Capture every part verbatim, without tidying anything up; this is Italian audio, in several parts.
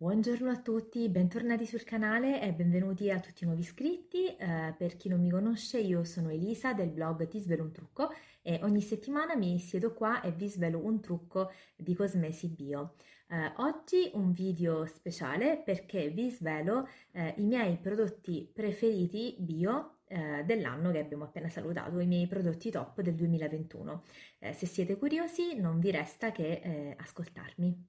Buongiorno a tutti, bentornati sul canale e benvenuti a tutti i nuovi iscritti. Eh, per chi non mi conosce, io sono Elisa del blog Ti Svelo un Trucco e ogni settimana mi siedo qua e vi svelo un trucco di cosmesi bio. Eh, oggi un video speciale perché vi svelo eh, i miei prodotti preferiti bio dell'anno che abbiamo appena salutato, i miei prodotti top del duemilaventuno. Eh, se siete curiosi non vi resta che eh, ascoltarmi.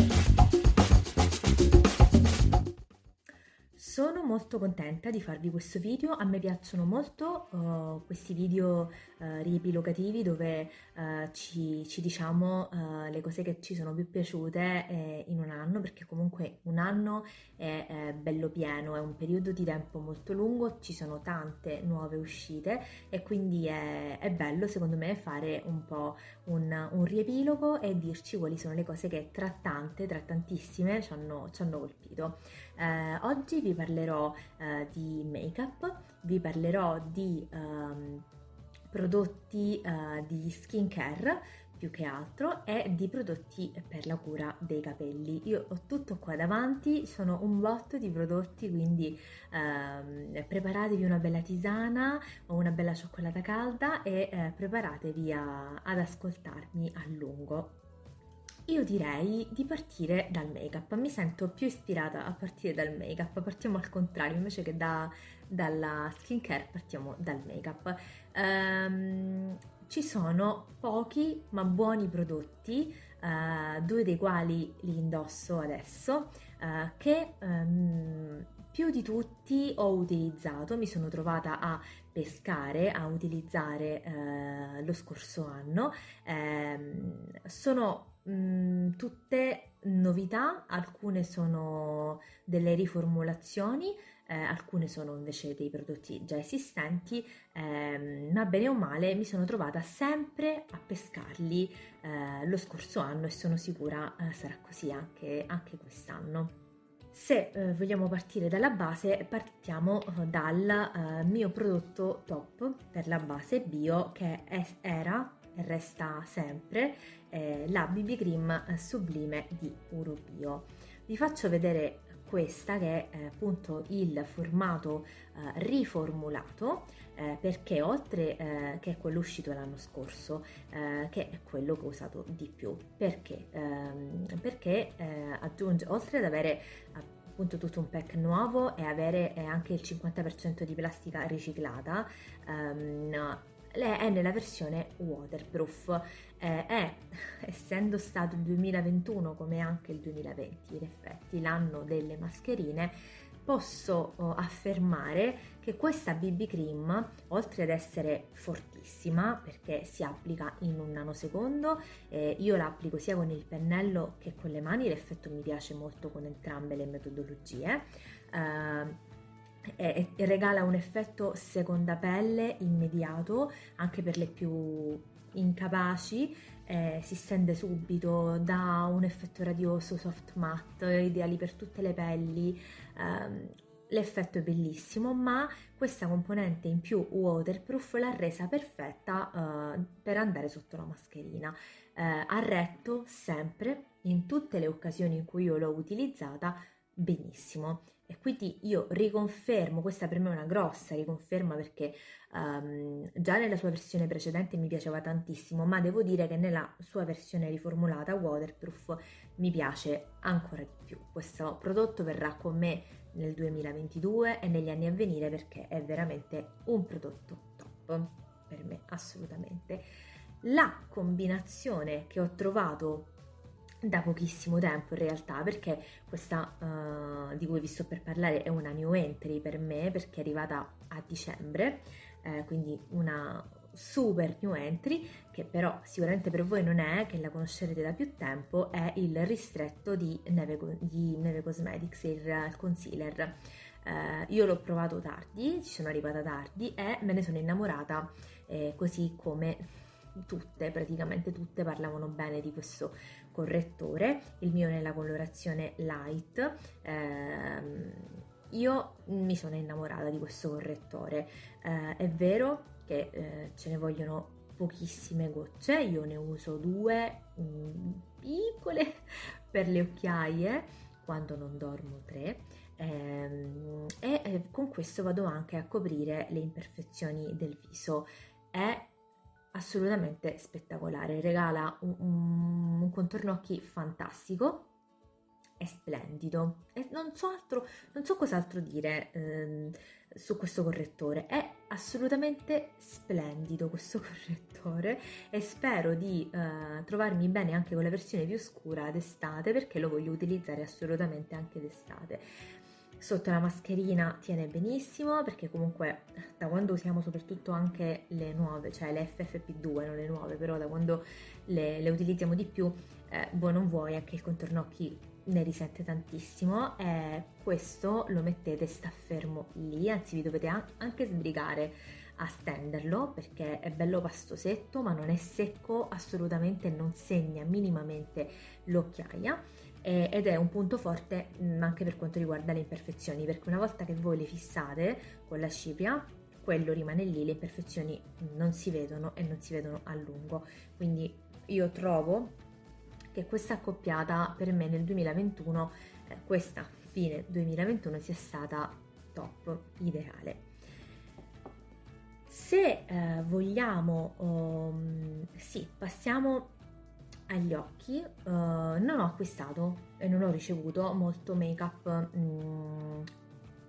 Sono molto contenta di farvi questo video, a me piacciono molto uh, questi video uh, riepilogativi dove uh, ci, ci diciamo uh, le cose che ci sono più piaciute eh, in un anno, perché comunque un anno è, è bello pieno, è un periodo di tempo molto lungo, ci sono tante nuove uscite e quindi è, è bello secondo me fare un po' un, un riepilogo e dirci quali sono le cose che tra tante, tra tantissime ci hanno, ci hanno colpito. Eh, oggi vi parlerò eh, di make-up, vi parlerò di ehm, prodotti eh, di skincare più che altro e di prodotti per la cura dei capelli. Io ho tutto qua davanti, sono un botto di prodotti, quindi ehm, preparatevi una bella tisana o una bella cioccolata calda e eh, preparatevi a, ad ascoltarmi a lungo. Io direi di partire dal make-up, mi sento più ispirata a partire dal make-up, partiamo al contrario, invece che da, dalla skincare partiamo dal make-up. Um, ci sono pochi ma buoni prodotti, uh, due dei quali li indosso adesso, uh, che um, più di tutti ho utilizzato, mi sono trovata a pescare, a utilizzare eh, lo scorso anno. Eh, sono mh, tutte novità, alcune sono delle riformulazioni, eh, alcune sono invece dei prodotti già esistenti, eh, ma bene o male mi sono trovata sempre a pescarli eh, lo scorso anno e sono sicura eh, sarà così anche, anche quest'anno. Se eh, vogliamo partire dalla base, partiamo dal eh, mio prodotto top per la base bio che è, era e resta sempre eh, la B B Cream sublime di Uro Bio. Vi faccio vedere questa che è appunto il formato eh, riformulato, eh, perché oltre eh, che è quello uscito l'anno scorso, eh, che è quello che ho usato di più, perché, ehm, perché eh, aggiunge, oltre ad avere appunto tutto un pack nuovo e avere eh, anche il cinquanta per cento di plastica riciclata, ehm, è nella versione waterproof eh, è, essendo stato il duemilaventuno come anche il duemilaventi in effetti l'anno delle mascherine, posso oh, affermare che questa B B Cream, oltre ad essere fortissima perché si applica in un nanosecondo, eh, io la applico sia con il pennello che con le mani, l'effetto mi piace molto con entrambe le metodologie, eh, E regala un effetto seconda pelle immediato anche per le più incapaci, eh, si stende subito, dà un effetto radioso soft matte, ideali per tutte le pelli, ehm, l'effetto è bellissimo, ma questa componente in più waterproof l'ha resa perfetta eh, per andare sotto la mascherina. Eh, ha retto sempre in tutte le occasioni in cui io l'ho utilizzata benissimo. E quindi io riconfermo, questa per me è una grossa riconferma perché um, già nella sua versione precedente mi piaceva tantissimo, ma devo dire che nella sua versione riformulata waterproof mi piace ancora di più. Questo prodotto verrà con me nel duemilaventidue e negli anni a venire perché è veramente un prodotto top, per me assolutamente. La combinazione che ho trovato da pochissimo tempo in realtà, perché questa uh, di cui vi sto per parlare è una new entry per me perché è arrivata a dicembre, eh, quindi una super new entry che però sicuramente per voi non è, che la conoscerete da più tempo, è il ristretto di Neve, di Neve Cosmetics, il, il concealer. Uh, io l'ho provato tardi, ci sono arrivata tardi e me ne sono innamorata, eh, così come tutte, praticamente tutte parlavano bene di questo correttore, il mio nella colorazione light. Ehm, io mi sono innamorata di questo correttore, eh, è vero che eh, ce ne vogliono pochissime gocce, io ne uso due mh, piccole per le occhiaie quando non dormo tre, ehm, e eh, con questo vado anche a coprire le imperfezioni del viso. È assolutamente spettacolare, regala un, un, un contorno occhi fantastico, è splendido e non so altro, non so cos'altro dire ehm, su questo correttore. È assolutamente splendido questo correttore e spero di eh, trovarmi bene anche con la versione più scura d'estate, perché lo voglio utilizzare assolutamente anche d'estate. Sotto la mascherina tiene benissimo, perché comunque da quando usiamo soprattutto anche le nuove, cioè le F F P due, non le nuove, però da quando le, le utilizziamo di più, eh, boh, non vuoi, anche il contorno occhi ne risente tantissimo, e questo lo mettete sta fermo lì, anzi vi dovete anche sbrigare a stenderlo, perché è bello pastosetto ma non è secco assolutamente, non segna minimamente l'occhiaia, ed è un punto forte anche per quanto riguarda le imperfezioni, perché una volta che voi le fissate con la cipria, quello rimane lì, le imperfezioni non si vedono e non si vedono a lungo. Quindi io trovo che questa accoppiata per me nel duemilaventuno, eh, questa fine duemilaventuno, sia stata top, ideale. Se eh, vogliamo, um, sì, passiamo agli occhi. Uh, non ho acquistato e non ho ricevuto molto make-up mm,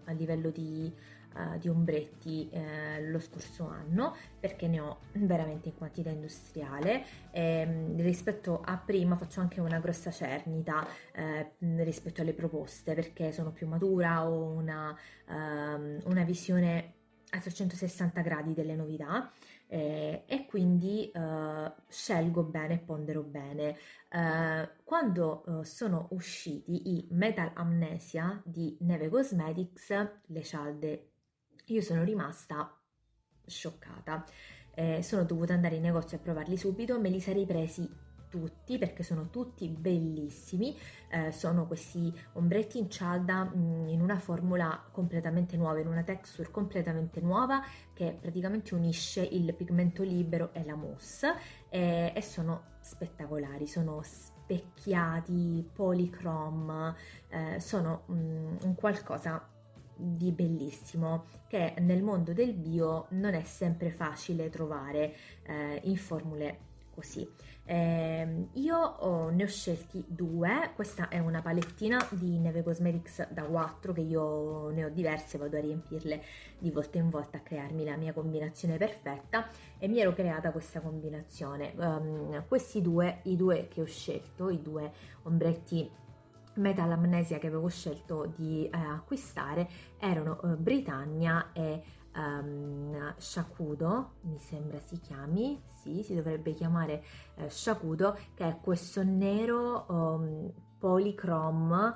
a livello di, uh, di ombretti eh, lo scorso anno, perché ne ho veramente in quantità industriale, e rispetto a prima faccio anche una grossa cernita eh, rispetto alle proposte, perché sono più matura, ho una, um, una visione a trecentosessanta gradi delle novità, eh, e quindi eh, scelgo bene e pondero bene. Eh, quando eh, sono usciti i Metal Amnesia di Neve Cosmetics, le cialde, io sono rimasta scioccata, eh, sono dovuta andare in negozio a provarli subito, me li sarei presi tutti perché sono tutti bellissimi. Eh, sono questi ombretti in cialda mh, in una formula completamente nuova, in una texture completamente nuova, che praticamente unisce il pigmento libero e la mousse, eh, e sono spettacolari, sono specchiati, polychrome, eh, sono un qualcosa di bellissimo che nel mondo del bio non è sempre facile trovare eh, in formule così. Eh, io ho, ne ho scelti due. Questa è una palettina di Neve Cosmetics da quattro, che io ne ho diverse, vado a riempirle di volta in volta, a crearmi la mia combinazione perfetta, e mi ero creata questa combinazione. Um, questi due, i due che ho scelto, i due ombretti Metal Amnesia che avevo scelto di eh, acquistare, erano eh, Britannia e Um, Shakudo, mi sembra si chiami, sì, si dovrebbe chiamare eh, Shakudo, che è questo nero um, polychrome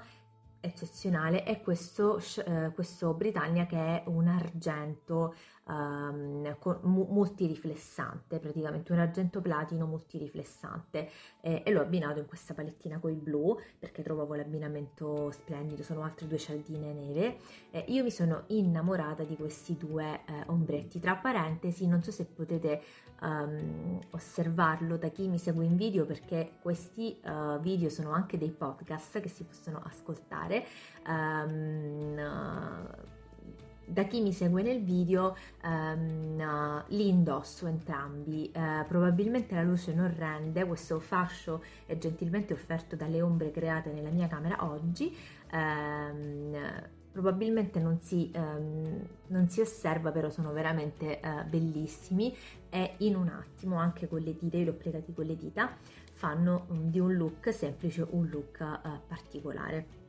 eccezionale, e questo, uh, questo Britannia che è un argento um, con, mu multiriflessante, praticamente un argento platino multiriflessante, eh, e l'ho abbinato in questa palettina con il blu perché trovavo l'abbinamento splendido. Sono altre due cialdine nere. Eh, io mi sono innamorata di questi due eh, ombretti. Tra parentesi, non so se potete um, osservarlo da chi mi segue in video, perché questi uh, video sono anche dei podcast che si possono ascoltare. Um, da chi mi segue nel video um, uh, li indosso entrambi. Uh, probabilmente la luce non rende, questo fascio è gentilmente offerto dalle ombre create nella mia camera oggi, um, probabilmente non si, um, non si osserva, però sono veramente uh, bellissimi, e in un attimo, anche con le dita, io li ho piegati con le dita, fanno um, di un look semplice un look uh, particolare.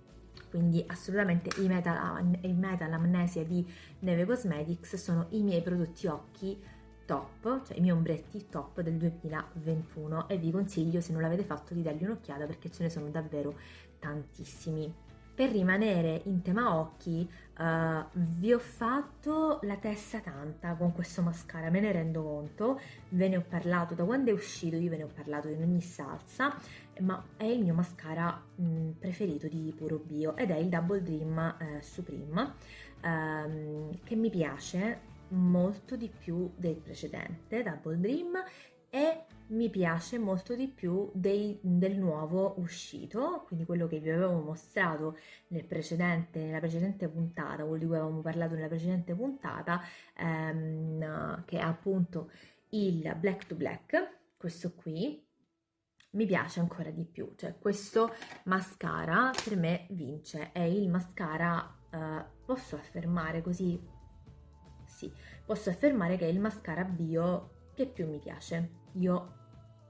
Quindi assolutamente i Metal, i Metal Amnesia di Neve Cosmetics sono i miei prodotti occhi top, cioè i miei ombretti top del duemilaventuno, e vi consiglio, se non l'avete fatto, di dargli un'occhiata perché ce ne sono davvero tantissimi. Per rimanere in tema occhi, uh, vi ho fatto la testa tanta con questo mascara, me ne rendo conto, ve ne ho parlato da quando è uscito, io ve ne ho parlato in ogni salsa, ma è il mio mascara mh, preferito di PuroBio, ed è il Double Dream eh, Supreme, ehm, che mi piace molto di più del precedente Double Dream, e mi piace molto di più dei, del nuovo uscito, quindi quello che vi avevo mostrato nel precedente, nella precedente puntata, quello di cui avevamo parlato nella precedente puntata, ehm, che è appunto il Black to Black, questo qui. Mi piace ancora di più, cioè questo mascara per me vince, è il mascara, eh, posso affermare così? Sì, posso affermare che è il mascara bio che più mi piace, io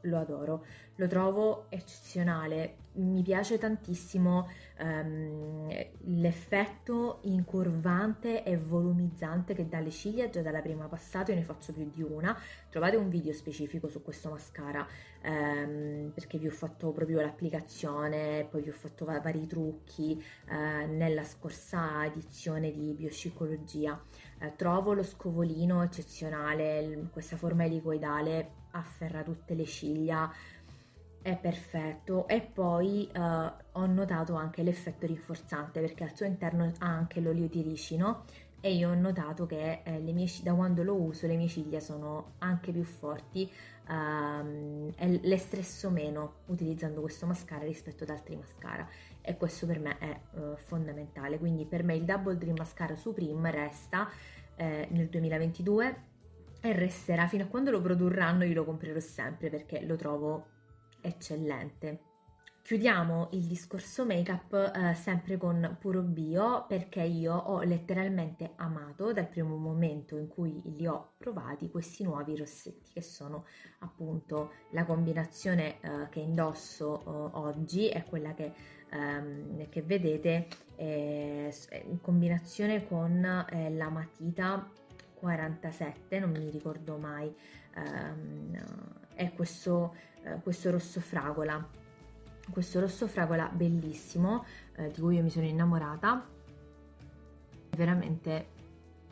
lo adoro, lo trovo eccezionale, mi piace tantissimo um, l'effetto incurvante e volumizzante che dà le ciglia. Già dalla prima passata io ne faccio più di una, trovate un video specifico su questo mascara um, perché vi ho fatto proprio l'applicazione, poi vi ho fatto vari trucchi uh, nella scorsa edizione di Biochiccologia. Uh, trovo lo scovolino eccezionale, questa forma elicoidale afferra tutte le ciglia, è perfetto. E poi eh, ho notato anche l'effetto rinforzante, perché al suo interno ha anche l'olio di ricino, e io ho notato che eh, le mie, da quando lo uso le mie ciglia sono anche più forti ehm, e le stresso meno utilizzando questo mascara rispetto ad altri mascara, e questo per me è eh, fondamentale. Quindi per me il Double Dream Mascara Supreme resta eh, nel duemilaventidue e resterà fino a quando lo produrranno. Io lo comprerò sempre perché lo trovo eccellente. Chiudiamo il discorso make up eh, sempre con PuroBio, perché io ho letteralmente amato dal primo momento in cui li ho provati questi nuovi rossetti, che sono appunto la combinazione eh, che indosso eh, oggi, è quella che, ehm, che vedete eh, in combinazione con eh, la matita quarantasette, non mi ricordo mai, ehm, è questo, eh, questo rosso fragola, questo rosso fragola bellissimo, eh, di cui io mi sono innamorata, veramente,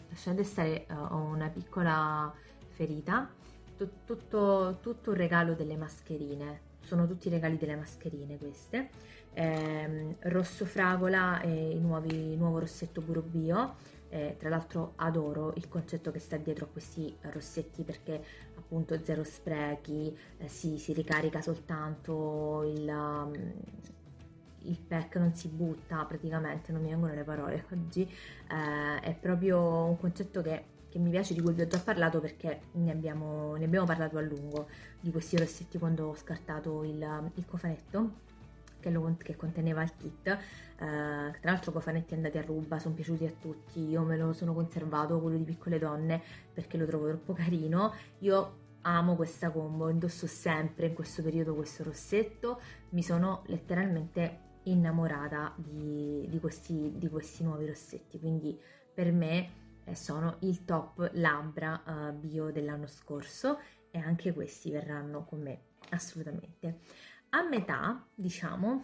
lasciate stare, eh, ho una piccola ferita, Tut tutto, tutto il regalo delle mascherine, sono tutti i regali delle mascherine queste, eh, rosso fragola e il nuovi, nuovo rossetto PuroBio. Eh, tra l'altro adoro il concetto che sta dietro a questi rossetti, perché appunto zero sprechi, eh, si, si ricarica soltanto il, um, il pack, non si butta praticamente, non mi vengono le parole oggi, eh, è proprio un concetto che, che mi piace, di cui vi ho già parlato perché ne abbiamo, ne abbiamo parlato a lungo di questi rossetti quando ho scartato il, il cofanetto Che, lo, che conteneva il kit. Eh, tra l'altro cofanetti andati a ruba, sono piaciuti a tutti, io me lo sono conservato quello di Piccole Donne perché lo trovo troppo carino. Io amo questa combo, indosso sempre in questo periodo questo rossetto, mi sono letteralmente innamorata di, di, questi, di questi nuovi rossetti, quindi per me sono il top labbra eh, bio dell'anno scorso, e anche questi verranno con me assolutamente. A metà, diciamo,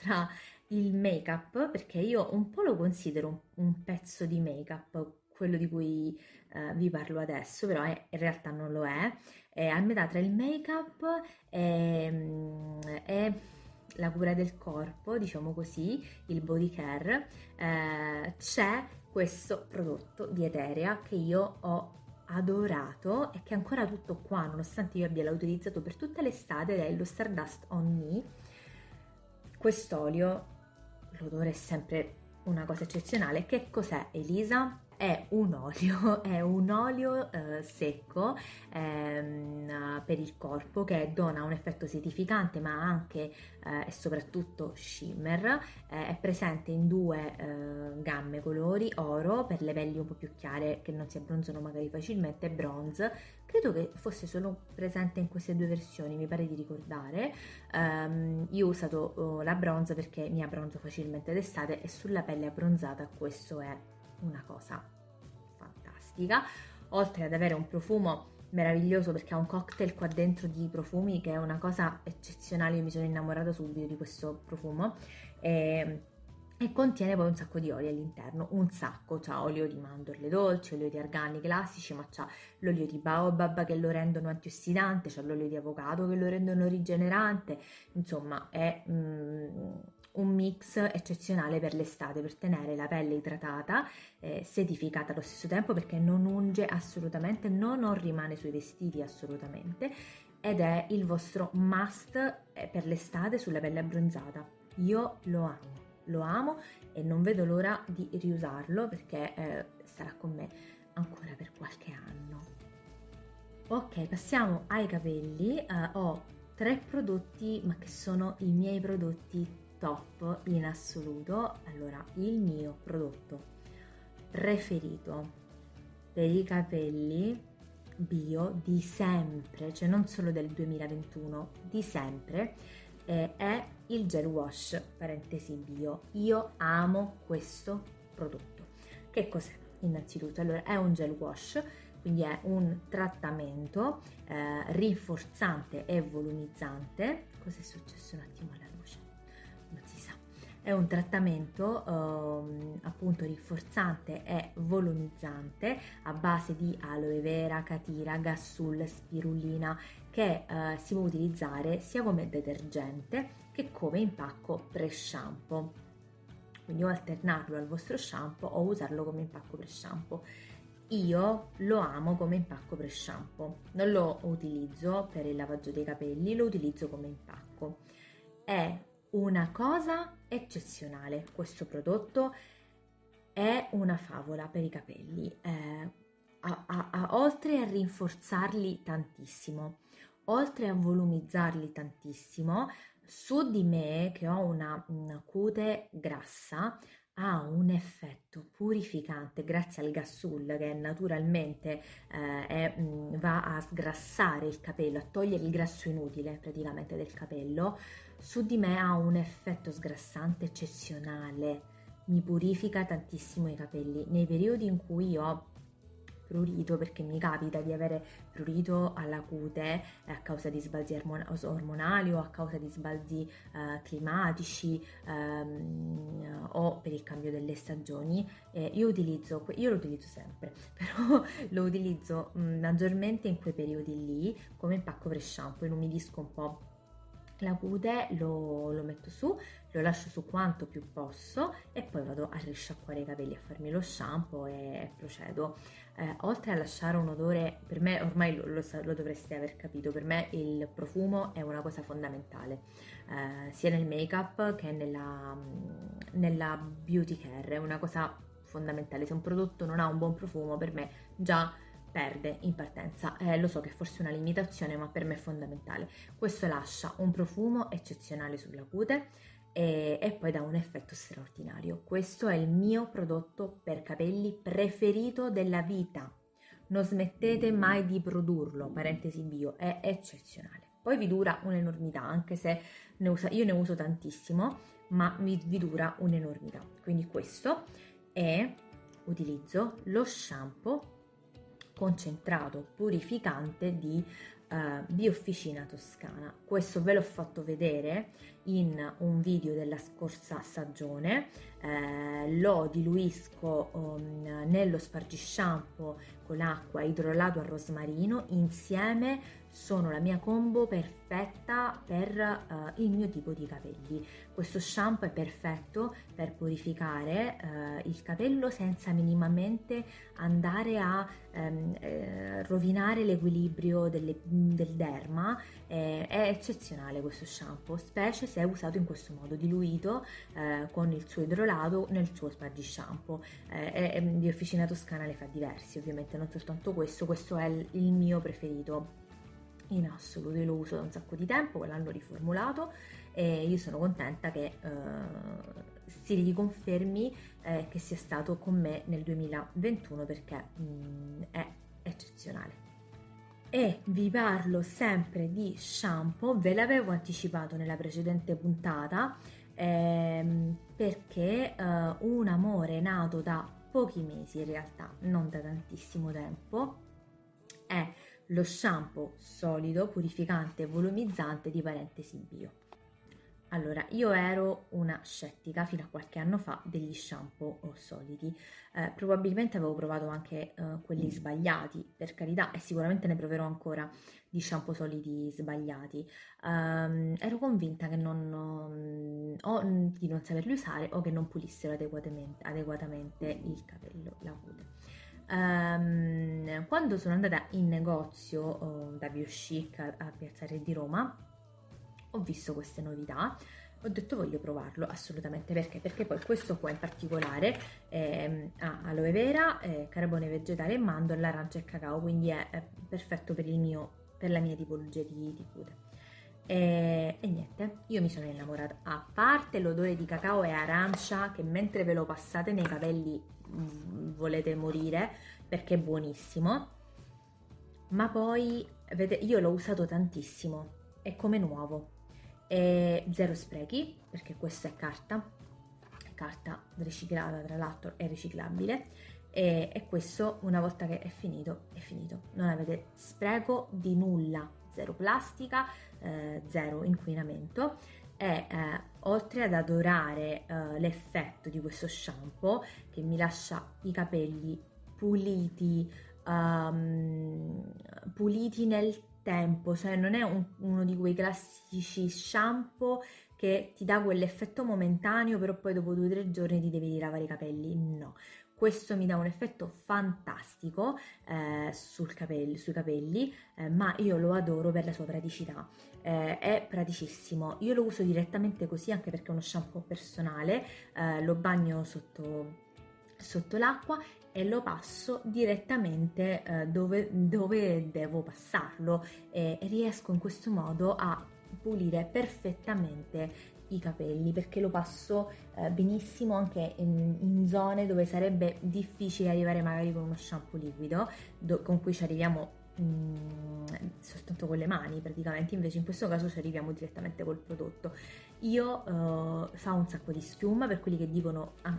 tra il make up, perché io un po' lo considero un, un pezzo di make up, quello di cui eh, vi parlo adesso, però è, in realtà non lo è, è a metà tra il make up e, e la cura del corpo, diciamo così, il body care, eh, c'è questo prodotto di Eteria che io ho adorato e che è ancora tutto qua, nonostante io abbia utilizzato per tutta l'estate, ed è lo Stardust On Me. Quest'olio, l'odore è sempre una cosa eccezionale. Che cos'è, Elisa? È un olio, è un olio eh, secco ehm, per il corpo, che dona un effetto setificante ma anche eh, e soprattutto shimmer. Eh, è presente in due eh, gamme colori: oro per le pelli un po' più chiare che non si abbronzano magari facilmente, e bronze, credo che fosse solo presente in queste due versioni, mi pare di ricordare. Um, io ho usato oh, la bronze perché mi abbronzo facilmente d'estate, e sulla pelle abbronzata questo è una cosa fantastica, oltre ad avere un profumo meraviglioso, perché ha un cocktail qua dentro di profumi che è una cosa eccezionale. Io mi sono innamorata subito di questo profumo, e, e contiene poi un sacco di oli all'interno, un sacco, c'ha olio di mandorle dolci, olio di argani classici, ma c'ha l'olio di baobab che lo rendono antiossidante, c'ha l'olio di avocado che lo rendono rigenerante, insomma è... Mm, un mix eccezionale per l'estate, per tenere la pelle idratata, eh, setificata allo stesso tempo, perché non unge assolutamente, no, non rimane sui vestiti assolutamente, ed è il vostro must per l'estate sulla pelle abbronzata. Io lo amo, lo amo e non vedo l'ora di riusarlo perché eh, sarà con me ancora per qualche anno. Ok, passiamo ai capelli. Eh, ho tre prodotti ma che sono i miei prodotti top in assoluto. Allora, il mio prodotto preferito per i capelli bio di sempre, cioè non solo del duemilaventuno, di sempre, eh, è il gel wash, parentesi bio. Io amo questo prodotto. Che cos'è? Innanzitutto, allora, è un gel wash, quindi è un trattamento eh, rinforzante e volumizzante. Cos'è successo un attimo alla luce? Non si sa. È un trattamento eh, appunto rinforzante e volumizzante a base di aloe vera, catira, gassul, spirulina, che eh, si può utilizzare sia come detergente che come impacco pre-shampoo. Quindi o alternarlo al vostro shampoo o usarlo come impacco pre-shampoo. Io lo amo come impacco pre-shampoo, non lo utilizzo per il lavaggio dei capelli, lo utilizzo come impacco. È una cosa eccezionale, questo prodotto è una favola per i capelli, eh, a, a, a, oltre a rinforzarli tantissimo, oltre a volumizzarli tantissimo, su di me che ho una, una cute grassa ha un effetto purificante grazie al gassul che naturalmente eh, è, va a sgrassare il capello, a togliere il grasso inutile praticamente del capello. Su di me ha un effetto sgrassante eccezionale, mi purifica tantissimo i capelli nei periodi in cui io ho prurito, perché mi capita di avere prurito alla cute a causa di sbalzi ormonali o a causa di sbalzi eh, climatici ehm, o per il cambio delle stagioni. Eh, io utilizzo, io lo utilizzo sempre, però lo utilizzo mh, maggiormente in quei periodi lì come impacco pre-shampoo, inumidisco un po' la cute, lo, lo metto su, lo lascio su quanto più posso e poi vado a risciacquare i capelli, a farmi lo shampoo e procedo. Eh, oltre a lasciare un odore, per me ormai lo, lo, lo dovreste aver capito, per me il profumo è una cosa fondamentale, eh, sia nel make up che nella, nella beauty care, è una cosa fondamentale. Se un prodotto non ha un buon profumo, per me già perde in partenza. Eh, lo so che è forse una limitazione, ma per me è fondamentale. Questo lascia un profumo eccezionale sulla cute e, e poi dà un effetto straordinario. Questo è il mio prodotto per capelli preferito della vita. Non smettete mai di produrlo, parentesi bio, è eccezionale. Poi vi dura un'enormità, anche se ne usa, io ne uso tantissimo, ma vi, vi dura un'enormità. Quindi questo è, utilizzo lo shampoo concentrato purificante di uh, Biofficina Toscana. Questo ve l'ho fatto vedere in un video della scorsa stagione, eh, lo diluisco um, nello spargisciampoo con acqua, idrolato al rosmarino, insieme sono la mia combo perfetta per uh, il mio tipo di capelli. Questo shampoo è perfetto per purificare uh, il capello senza minimamente andare a um, eh, rovinare l'equilibrio del derma. Eh, è eccezionale questo shampoo, specie se è usato in questo modo, diluito eh, con il suo idrolato nel suo spargisciampoo. Eh, Biofficina Toscana ne fa diversi, ovviamente, non soltanto questo, questo è il, il mio preferito in assoluto, io lo uso da un sacco di tempo, poi l'hanno riformulato e io sono contenta che eh, si riconfermi eh, che sia stato con me nel duemilaventuno perché mh, è eccezionale. E vi parlo sempre di shampoo, ve l'avevo anticipato nella precedente puntata ehm, perché eh, un amore nato da pochi mesi, in realtà non da tantissimo tempo, è lo shampoo solido, purificante e volumizzante di parentesi bio. Allora, io ero una scettica fino a qualche anno fa degli shampoo solidi, eh, probabilmente avevo provato anche eh, quelli sbagliati, per carità, e sicuramente ne proverò ancora di shampoo solidi sbagliati. Um, ero convinta che non, o di non saperli usare o che non pulissero adeguatamente, adeguatamente il capello, la cute. um, quando sono andata in negozio um, da BioChic a, a Piazza Re di Roma, ho visto queste novità, ho detto voglio provarlo assolutamente. Perché? Perché poi questo qua in particolare eh, ha aloe vera, eh, carbone vegetale e mandorla, arancia e cacao, quindi è, è perfetto per il mio, per la mia tipologia di, di cute. E, e niente, io mi sono innamorata, a parte l'odore di cacao e arancia che mentre ve lo passate nei capelli volete morire perché è buonissimo, ma poi vedete, io l'ho usato tantissimo, è come nuovo, e zero sprechi perché questa è carta, carta riciclata tra l'altro, è riciclabile, e, e questo una volta che è finito è finito, non avete spreco di nulla, zero plastica, eh, zero inquinamento. E eh, oltre ad adorare eh, l'effetto di questo shampoo che mi lascia i capelli puliti, um, puliti nel tempo, cioè non è un, uno di quei classici shampoo che ti dà quell'effetto momentaneo però poi dopo due o tre giorni ti devi lavare i capelli, no. Questo mi dà un effetto fantastico eh, sul capelli, sui capelli, eh, ma io lo adoro per la sua praticità, eh, è praticissimo, io lo uso direttamente così anche perché è uno shampoo personale, eh, lo bagno sotto, sotto l'acqua e lo passo direttamente eh, dove, dove devo passarlo, e riesco in questo modo a pulire perfettamente i capelli perché lo passo eh, benissimo anche in, in zone dove sarebbe difficile arrivare magari con uno shampoo liquido do, con cui ci arriviamo mh, soltanto con le mani praticamente, invece in questo caso ci arriviamo direttamente col prodotto. Io eh, fa un sacco di schiuma per quelli che dicono ah,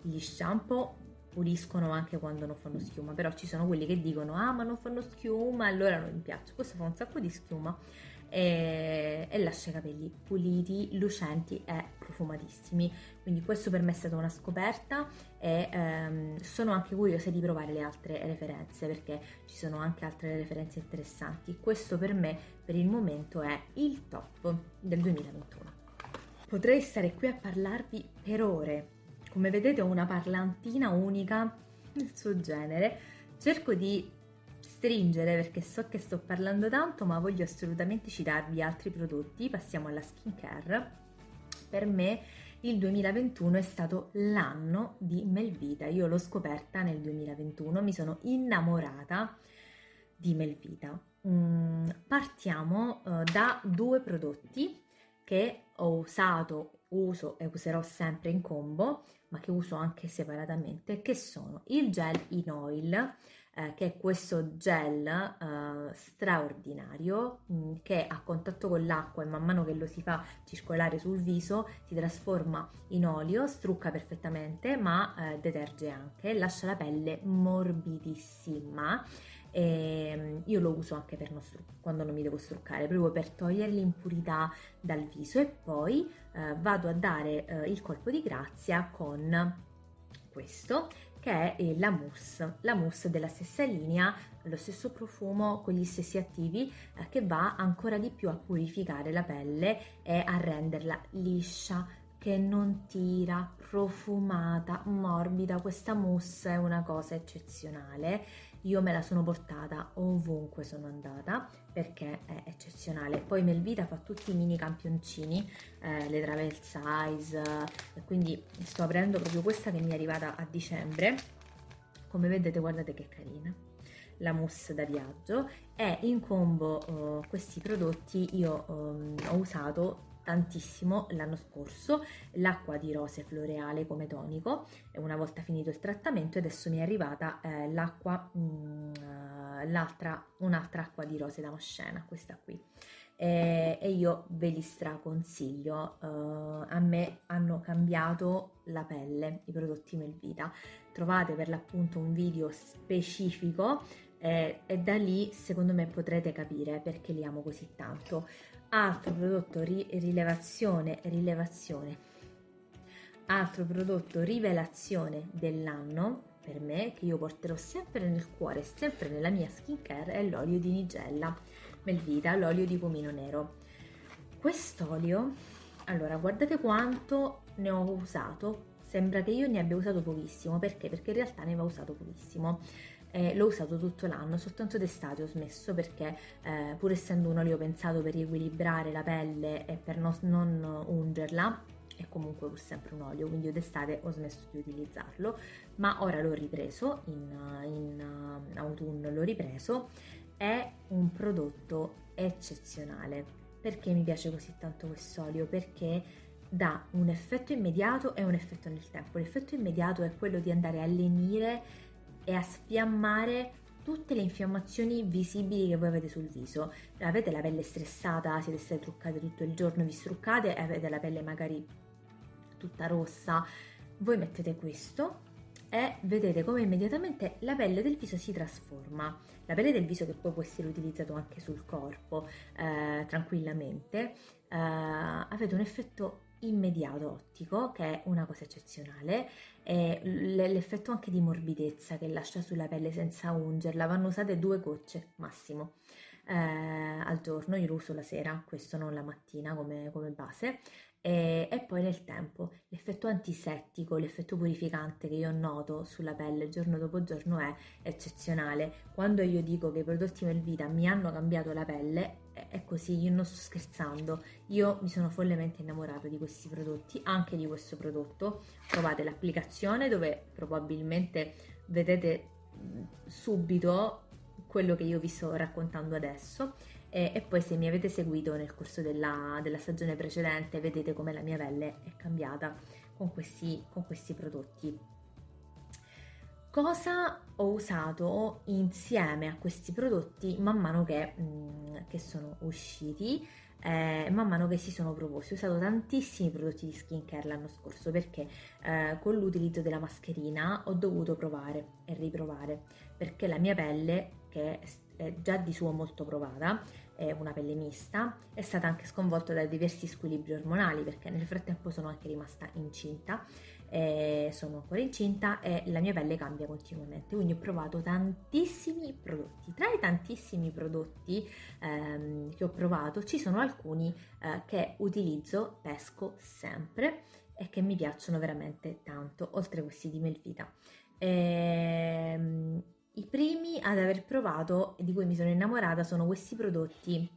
gli shampoo puliscono anche quando non fanno schiuma, però ci sono quelli che dicono ah ma non fanno schiuma allora non mi piace, questo fa un sacco di schiuma e, e lascia i capelli puliti, lucenti e profumatissimi, quindi questo per me è stata una scoperta e ehm, sono anche curiosa di provare le altre referenze perché ci sono anche altre referenze interessanti. Questo per me per il momento è il top del duemilaventuno. Potrei stare qui a parlarvi per ore, come vedete ho una parlantina unica nel suo genere, cerco di stringere perché so che sto parlando tanto ma voglio assolutamente citarvi altri prodotti. Passiamo alla skincare. Per me il duemilaventuno è stato l'anno di Melvita, io l'ho scoperta nel duemilaventuno, mi sono innamorata di Melvita. Mm, partiamo eh, da due prodotti che ho usato, uso e userò sempre in combo ma che uso anche separatamente, che sono il gel in oil, Eh, che è questo gel eh, straordinario mh, che a contatto con l'acqua e man mano che lo si fa circolare sul viso si trasforma in olio, strucca perfettamente ma eh, deterge anche, lascia la pelle morbidissima. E io lo uso anche per non quando non mi devo struccare, proprio per togliere l'impurità dal viso, e poi eh, vado a dare eh, il colpo di grazia con questo che è la mousse, la mousse della stessa linea, lo stesso profumo, con gli stessi attivi, eh, che va ancora di più a purificare la pelle e a renderla liscia, che non tira, profumata, morbida. Questa mousse è una cosa eccezionale, io me la sono portata ovunque sono andata perché è eccezionale. Poi Melvita fa tutti i mini campioncini, eh, le travel size, eh, quindi sto aprendo proprio questa che mi è arrivata a dicembre, come vedete guardate che carina la mousse da viaggio. E in combo eh, questi prodotti io eh, ho usato tantissimo l'anno scorso l'acqua di rose floreale come tonico una volta finito il trattamento, e adesso mi è arrivata eh, l'acqua l'altra un'altra acqua di rose damascena, questa qui, e, e io ve li straconsiglio. Uh, a me hanno cambiato la pelle i prodotti Melvita, trovate per l'appunto un video specifico eh, e da lì secondo me potrete capire perché li amo così tanto. Altro prodotto ri rilevazione, rilevazione, altro prodotto rivelazione dell'anno per me, che io porterò sempre nel cuore, sempre nella mia skincare, è l'olio di Nigella Melvita, l'olio di pomino nero. Quest'olio, allora guardate quanto ne ho usato, sembra che io ne abbia usato pochissimo, perché? Perché in realtà ne avevo usato pochissimo. Eh, l'ho usato tutto l'anno, soltanto d'estate ho smesso perché eh, pur essendo un olio pensato per riequilibrare la pelle e per no, non ungerla, è comunque pur sempre un olio, quindi d'estate ho smesso di utilizzarlo, ma ora l'ho ripreso, in, in uh, autunno l'ho ripreso. È un prodotto eccezionale. Perché mi piace così tanto quest'olio? Perché dà un effetto immediato e un effetto nel tempo. L'effetto immediato è quello di andare a lenire e a sfiammare tutte le infiammazioni visibili che voi avete sul viso. Avete la pelle stressata, siete state truccate tutto il giorno, vi struccate e avete la pelle magari tutta rossa, voi mettete questo e vedete come immediatamente la pelle del viso si trasforma, la pelle del viso che poi può essere utilizzato anche sul corpo eh, tranquillamente. Eh, avete un effetto immediato ottico che è una cosa eccezionale, e l'effetto anche di morbidezza che lascia sulla pelle senza ungerla. Vanno usate due gocce massimo eh, al giorno, io lo uso la sera, questo non la mattina come, come base, e, e poi nel tempo l'effetto antisettico, l'effetto purificante che io noto sulla pelle giorno dopo giorno è eccezionale. Quando io dico che i prodotti Melvita mi hanno cambiato la pelle, è così, io non sto scherzando, io mi sono follemente innamorata di questi prodotti, anche di questo prodotto. Trovate l'applicazione dove probabilmente vedete subito quello che io vi sto raccontando adesso, e, e poi se mi avete seguito nel corso della, della stagione precedente vedete come la mia pelle è cambiata con questi, con questi prodotti. Cosa ho usato insieme a questi prodotti man mano che, mh, che sono usciti, eh, man mano che si sono proposti? Ho usato tantissimi prodotti di skincare l'anno scorso perché eh, con l'utilizzo della mascherina ho dovuto provare e riprovare, perché la mia pelle, che è già di suo molto provata, è una pelle mista, è stata anche sconvolta da diversi squilibri ormonali, perché nel frattempo sono anche rimasta incinta. E sono ancora incinta e la mia pelle cambia continuamente, quindi ho provato tantissimi prodotti. Tra i tantissimi prodotti ehm, che ho provato ci sono alcuni eh, che utilizzo, pesco sempre e che mi piacciono veramente tanto, oltre a questi di Melvita. Ehm, i primi ad aver provato e di cui mi sono innamorata sono questi prodotti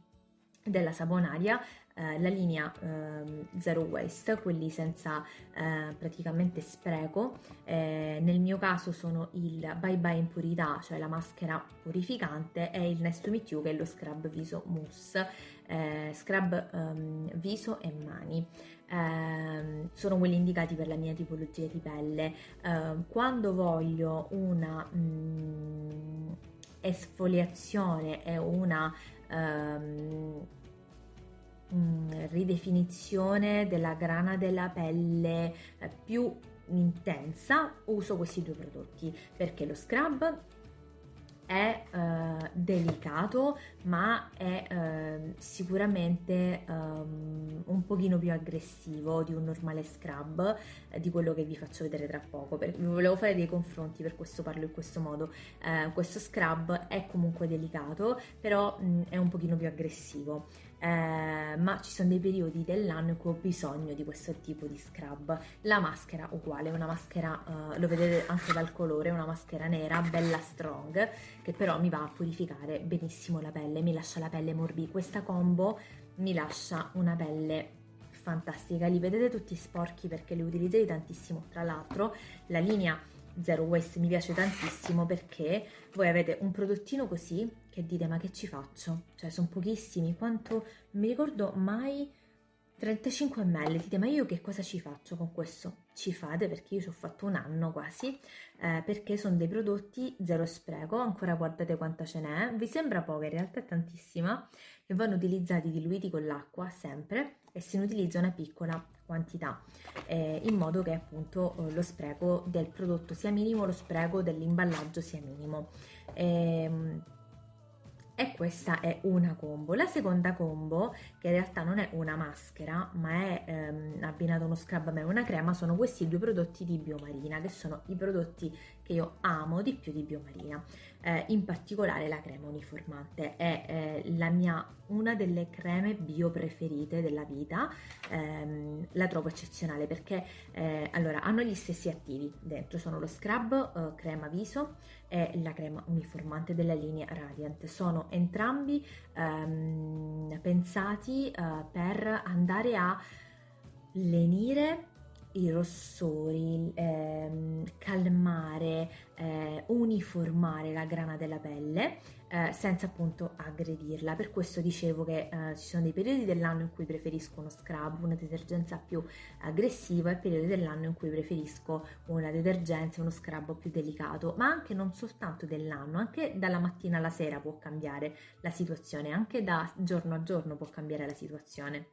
della Saponaria, eh, la linea eh, Zero Waste, quelli senza eh, praticamente spreco. Eh, nel mio caso sono il Bye Bye Impurità, cioè la maschera purificante, e il Nice to Meet You, che è lo scrub viso mousse, eh, scrub um, viso e mani. Eh, sono quelli indicati per la mia tipologia di pelle. Eh, quando voglio una mm, esfoliazione e una Um, ridefinizione della grana della pelle più intensa, uso questi due prodotti, perché lo scrub è uh, delicato ma è uh, sicuramente um, un pochino più aggressivo di un normale scrub, eh, di quello che vi faccio vedere tra poco, perché volevo fare dei confronti, per questo parlo in questo modo. Eh, questo scrub è comunque delicato, però mh, è un pochino più aggressivo. Eh, ma ci sono dei periodi dell'anno in cui ho bisogno di questo tipo di scrub. La maschera uguale, una maschera, eh, lo vedete anche dal colore, una maschera nera, bella strong, che però mi va a purificare benissimo la pelle, mi lascia la pelle morbida. Questa combo mi lascia una pelle fantastica, li vedete tutti sporchi perché li utilizzate tantissimo. Tra l'altro la linea Zero Waste mi piace tantissimo perché voi avete un prodottino così che dite: ma che ci faccio? Cioè sono pochissimi, quanto, non mi ricordo mai, trentacinque millilitri, dite: ma io che cosa ci faccio con questo? Ci fate, perché io ci ho fatto un anno quasi, eh, perché sono dei prodotti zero spreco. Ancora guardate quanta ce n'è, vi sembra poca, in realtà è tantissima, che vanno utilizzati diluiti con l'acqua sempre, e se ne utilizza una piccola quantità, eh, in modo che appunto lo spreco del prodotto sia minimo, lo spreco dell'imballaggio sia minimo. Ehm, e questa è una combo. La seconda combo, che in realtà non è una maschera ma è eh, ehm, abbinato uno scrub e una crema, sono questi due prodotti di Biomarina, che sono i prodotti che io amo di più di Biomarina, eh, in particolare la crema uniformante, è eh, la mia, una delle creme bio preferite della vita, ehm, la trovo eccezionale perché eh, allora, hanno gli stessi attivi dentro, sono lo scrub, eh, crema viso e la crema uniformante della linea Radiant, sono entrambi ehm, pensati eh, per andare a lenire i rossori, ehm, calmare, eh, uniformare la grana della pelle, eh, senza appunto aggredirla. Per questo dicevo che eh, ci sono dei periodi dell'anno in cui preferisco uno scrub, una detergenza più aggressiva, e periodi dell'anno in cui preferisco una detergenza, uno scrub più delicato, ma anche non soltanto dell'anno, anche dalla mattina alla sera può cambiare la situazione, anche da giorno a giorno può cambiare la situazione,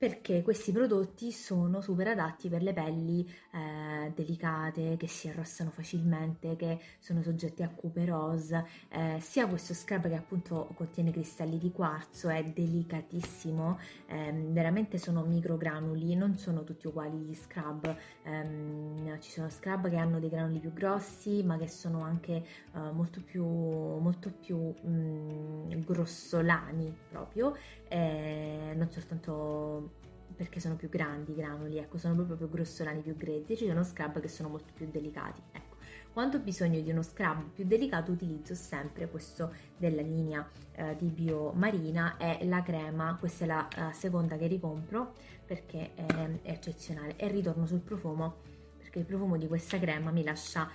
perché questi prodotti sono super adatti per le pelli eh, delicate, che si arrossano facilmente, che sono soggette a cupe rose. Eh, sia questo scrub, che appunto contiene cristalli di quarzo, è delicatissimo, ehm, veramente sono microgranuli, non sono tutti uguali gli scrub, ehm, ci sono scrub che hanno dei granuli più grossi ma che sono anche eh, molto più, molto più mh, grossolani proprio, eh, non soltanto perché sono più grandi i granuli, ecco, sono proprio più grossolani, più grezzi. Ci sono scrub che sono molto più delicati, ecco. Quando ho bisogno di uno scrub più delicato utilizzo sempre questo della linea eh, di Biomarina, e la crema, questa è la, la seconda che ricompro perché è, è eccezionale. E ritorno sul profumo, perché il profumo di questa crema mi lascia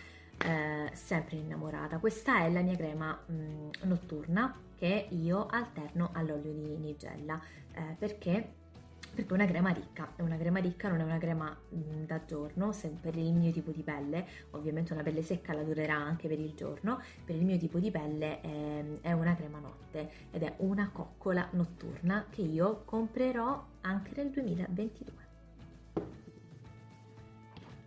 eh, sempre innamorata. Questa è la mia crema mh, notturna, che io alterno all'olio di Nigella, eh, perché perché è una crema ricca, è una crema ricca, non è una crema mh, da giorno, se per il mio tipo di pelle. Ovviamente una pelle secca la durerà anche per il giorno, per il mio tipo di pelle eh, è una crema notte, ed è una coccola notturna che io comprerò anche nel duemilaventidue.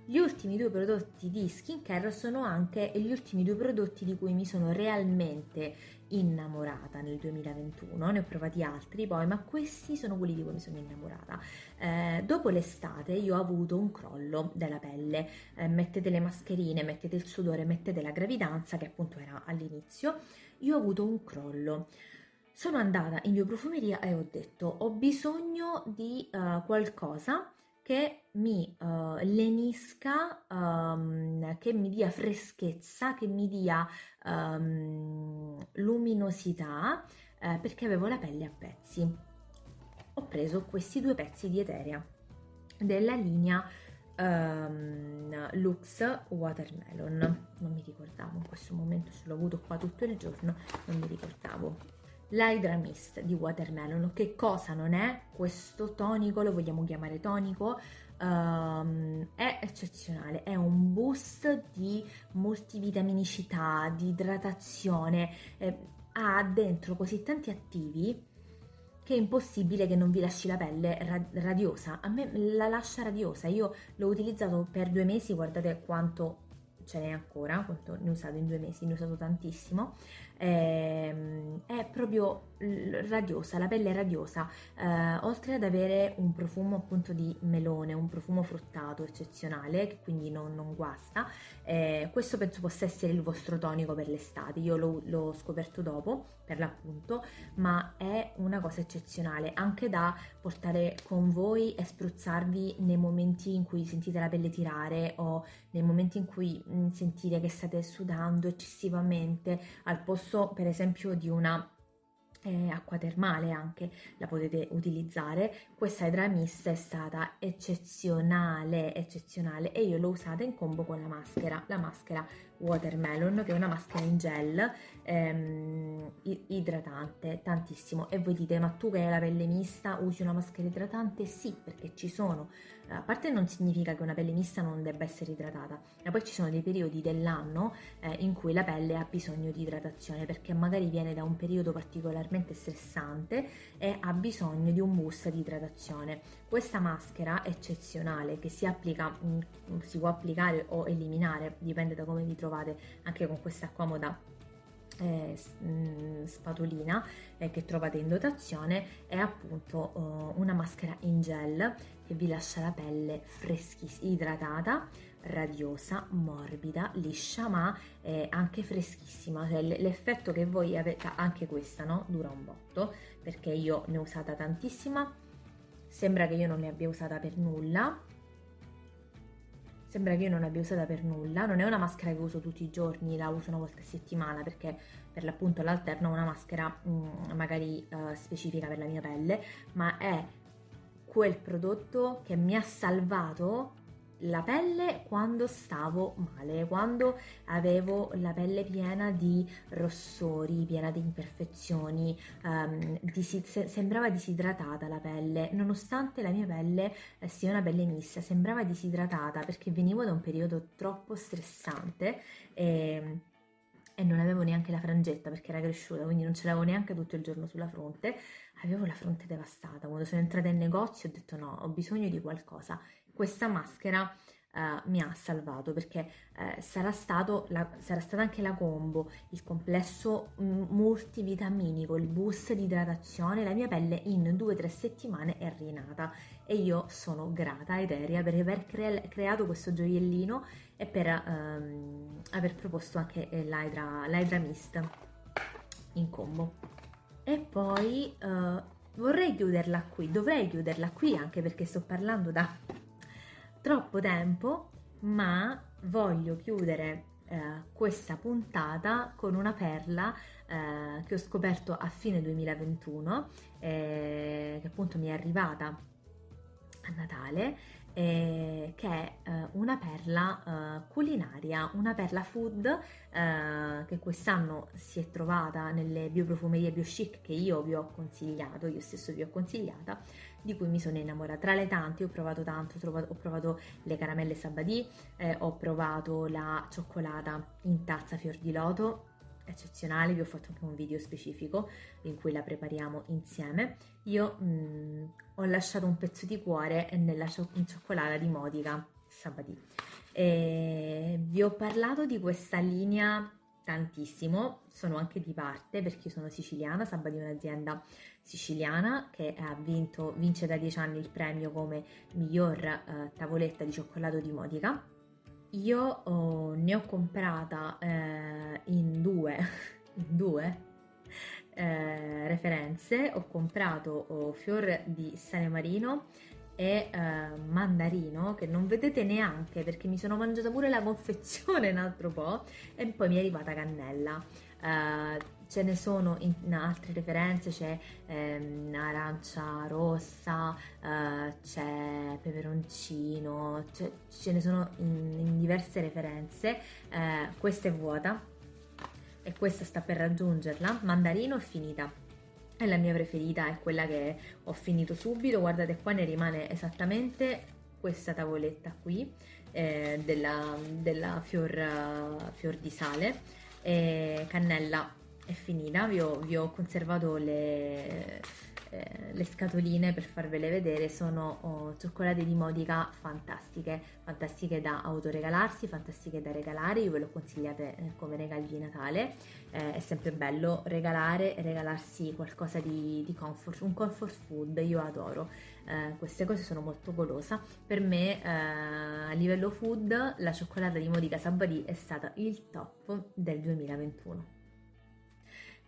Gli ultimi due prodotti di skincare sono anche gli ultimi due prodotti di cui mi sono realmente innamorata nel duemilaventuno. Ne ho provati altri poi, ma questi sono quelli di cui mi sono innamorata. Eh, dopo l'estate io ho avuto un crollo della pelle, eh, mettete le mascherine, mettete il sudore, mettete la gravidanza, che appunto era all'inizio, io ho avuto un crollo. Sono andata in bioprofumeria e ho detto: ho bisogno di uh, qualcosa che mi uh, lenisca, um, che mi dia freschezza, che mi dia um, luminosità, eh, perché avevo la pelle a pezzi. Ho preso questi due pezzi di Eteria della linea um, Lux Watermelon, non mi ricordavo in questo momento, ce l'ho avuto qua tutto il giorno, non mi ricordavo. L'Hydra Mist di Watermelon, che cosa non è? Questo tonico, lo vogliamo chiamare tonico, um, è eccezionale, è un boost di multivitaminicità, di idratazione, eh, ha dentro così tanti attivi che è impossibile che non vi lasci la pelle radiosa. A me la lascia radiosa, io l'ho utilizzato per due mesi, guardate quanto ce n'è ancora, quanto ne ho usato in due mesi, ne ho usato tantissimo. Ehm, è proprio radiosa, la pelle è radiosa, eh, oltre ad avere un profumo appunto di melone, un profumo fruttato eccezionale, che quindi non, non guasta. Eh, questo penso possa essere il vostro tonico per l'estate, io l'ho scoperto dopo per l'appunto, ma è una cosa eccezionale, anche da portare con voi e spruzzarvi nei momenti in cui sentite la pelle tirare, o nei momenti in cui sentite che state sudando eccessivamente, al posto per esempio di una eh, acqua termale anche la potete utilizzare. Questa Hydra Mist è stata eccezionale, eccezionale, e io l'ho usata in combo con la maschera, la maschera Watermelon, che è una maschera in gel ehm, idratante tantissimo. E voi dite: ma tu che hai la pelle mista usi una maschera idratante? Sì, perché ci sono, a parte non significa che una pelle mista non debba essere idratata, ma poi ci sono dei periodi dell'anno eh, in cui la pelle ha bisogno di idratazione, perché magari viene da un periodo particolarmente stressante e ha bisogno di un boost di idratazione. Questa maschera eccezionale, che si applica, mh, si può applicare o eliminare, dipende da come vi trovate, anche con questa comoda eh, spatolina eh, che trovate in dotazione è appunto oh, una maschera in gel che vi lascia la pelle freschissima, idratata, radiosa, morbida, liscia, ma eh, anche freschissima. Cioè, l'effetto che voi avete, anche questa no? dura un botto, perché io ne ho usata tantissima, sembra che io non ne abbia usata per nulla sembra che io non l'abbia usata per nulla, non è una maschera che uso tutti i giorni, la uso una volta a settimana perché per l'appunto l'alterno a una maschera mh, magari uh, specifica per la mia pelle, ma è quel prodotto che mi ha salvato la pelle quando stavo male, quando avevo la pelle piena di rossori, piena di imperfezioni, um, disi sembrava disidratata la pelle, nonostante la mia pelle eh, sia una pelle mista, sembrava disidratata perché venivo da un periodo troppo stressante e, e non avevo neanche la frangetta perché era cresciuta, quindi non ce l'avevo neanche tutto il giorno sulla fronte, avevo la fronte devastata. Quando sono entrata in negozio ho detto no, ho bisogno di qualcosa. Questa maschera uh, mi ha salvato perché uh, sarà, stato la, sarà stata anche la combo, il complesso multivitaminico, il boost di idratazione, la mia pelle in due o tre settimane è rinata e io sono grata a Eteria per aver cre creato questo gioiellino e per um, aver proposto anche l'Hydra Mist in combo. E poi uh, vorrei chiuderla qui, dovrei chiuderla qui anche perché sto parlando da troppo tempo, ma voglio chiudere eh, questa puntata con una perla eh, che ho scoperto a fine duemilaventuno, eh, che appunto mi è arrivata a Natale, eh, che è eh, una perla eh, culinaria, una perla food eh, che quest'anno si è trovata nelle bioprofumerie BioChic che io vi ho consigliato, io stesso vi ho consigliata, di cui mi sono innamorata. Tra le tante ho provato tanto, ho provato, ho provato le caramelle Sabadì, eh, ho provato la cioccolata in tazza fior di loto, eccezionale, vi ho fatto anche un video specifico in cui la prepariamo insieme. Io mh, ho lasciato un pezzo di cuore nella cioc- in cioccolata di Modica Sabadì. E vi ho parlato di questa linea tantissimo, sono anche di parte perché io sono siciliana, Sabadì è un'azienda siciliana che ha vinto, vince da dieci anni il premio come miglior eh, tavoletta di cioccolato di Modica. Io oh, ne ho comprata eh, in due, in due eh, referenze, ho comprato oh, fior di sale marino e eh, mandarino, che non vedete neanche perché mi sono mangiata pure la confezione un altro po', e poi mi è arrivata cannella. Eh, ce ne sono in, in altre referenze, c'è ehm, arancia rossa, eh, c'è peperoncino, ce ne sono in, in diverse referenze. Eh, questa è vuota e questa sta per raggiungerla. Mandarino è finita, e la mia preferita è quella che ho finito subito. Guardate qua, ne rimane esattamente questa tavoletta qui eh, della, della fior, fior di sale e cannella è finita. Vi ho, vi ho conservato le, eh, le scatoline per farvele vedere. Sono oh, cioccolate di Modica fantastiche fantastiche da autoregalarsi, fantastiche da regalare, io ve lo consigliate eh, come regali di Natale. Eh, è sempre bello regalare e regalarsi qualcosa di, di comfort, un comfort food, io adoro. Eh, queste cose sono molto golosa. Per me eh, a livello food la cioccolata di Modica Sabadì è stata il top del duemilaventuno.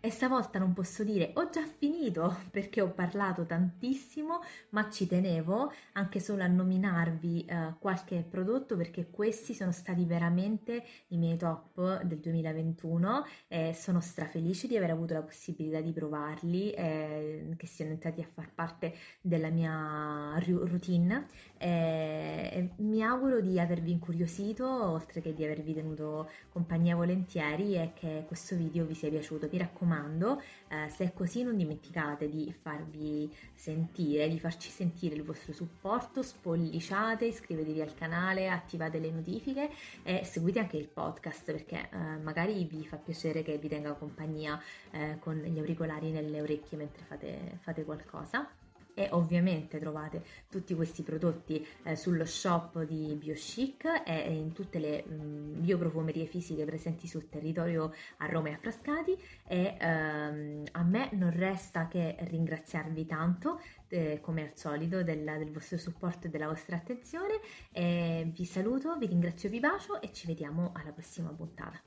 E stavolta non posso dire ho già finito perché ho parlato tantissimo, ma ci tenevo anche solo a nominarvi eh, qualche prodotto, perché questi sono stati veramente i miei top del duemilaventuno e sono strafelice di aver avuto la possibilità di provarli, eh, che siano entrati a far parte della mia routine. Eh, mi auguro di avervi incuriosito, oltre che di avervi tenuto compagnia volentieri, e che questo video vi sia piaciuto. Vi raccomando, Eh, se è così non dimenticate di farvi sentire, di farci sentire il vostro supporto, spolliciate, iscrivetevi al canale, attivate le notifiche e seguite anche il podcast, perché eh, magari vi fa piacere che vi tenga compagnia eh, con gli auricolari nelle orecchie mentre fate, fate qualcosa. e ovviamente trovate tutti questi prodotti eh, sullo shop di BioChic e in tutte le mh, bioprofumerie fisiche presenti sul territorio a Roma e a Frascati, e ehm, a me non resta che ringraziarvi tanto eh, come al solito della, del vostro supporto e della vostra attenzione, e vi saluto, vi ringrazio, vi bacio e ci vediamo alla prossima puntata.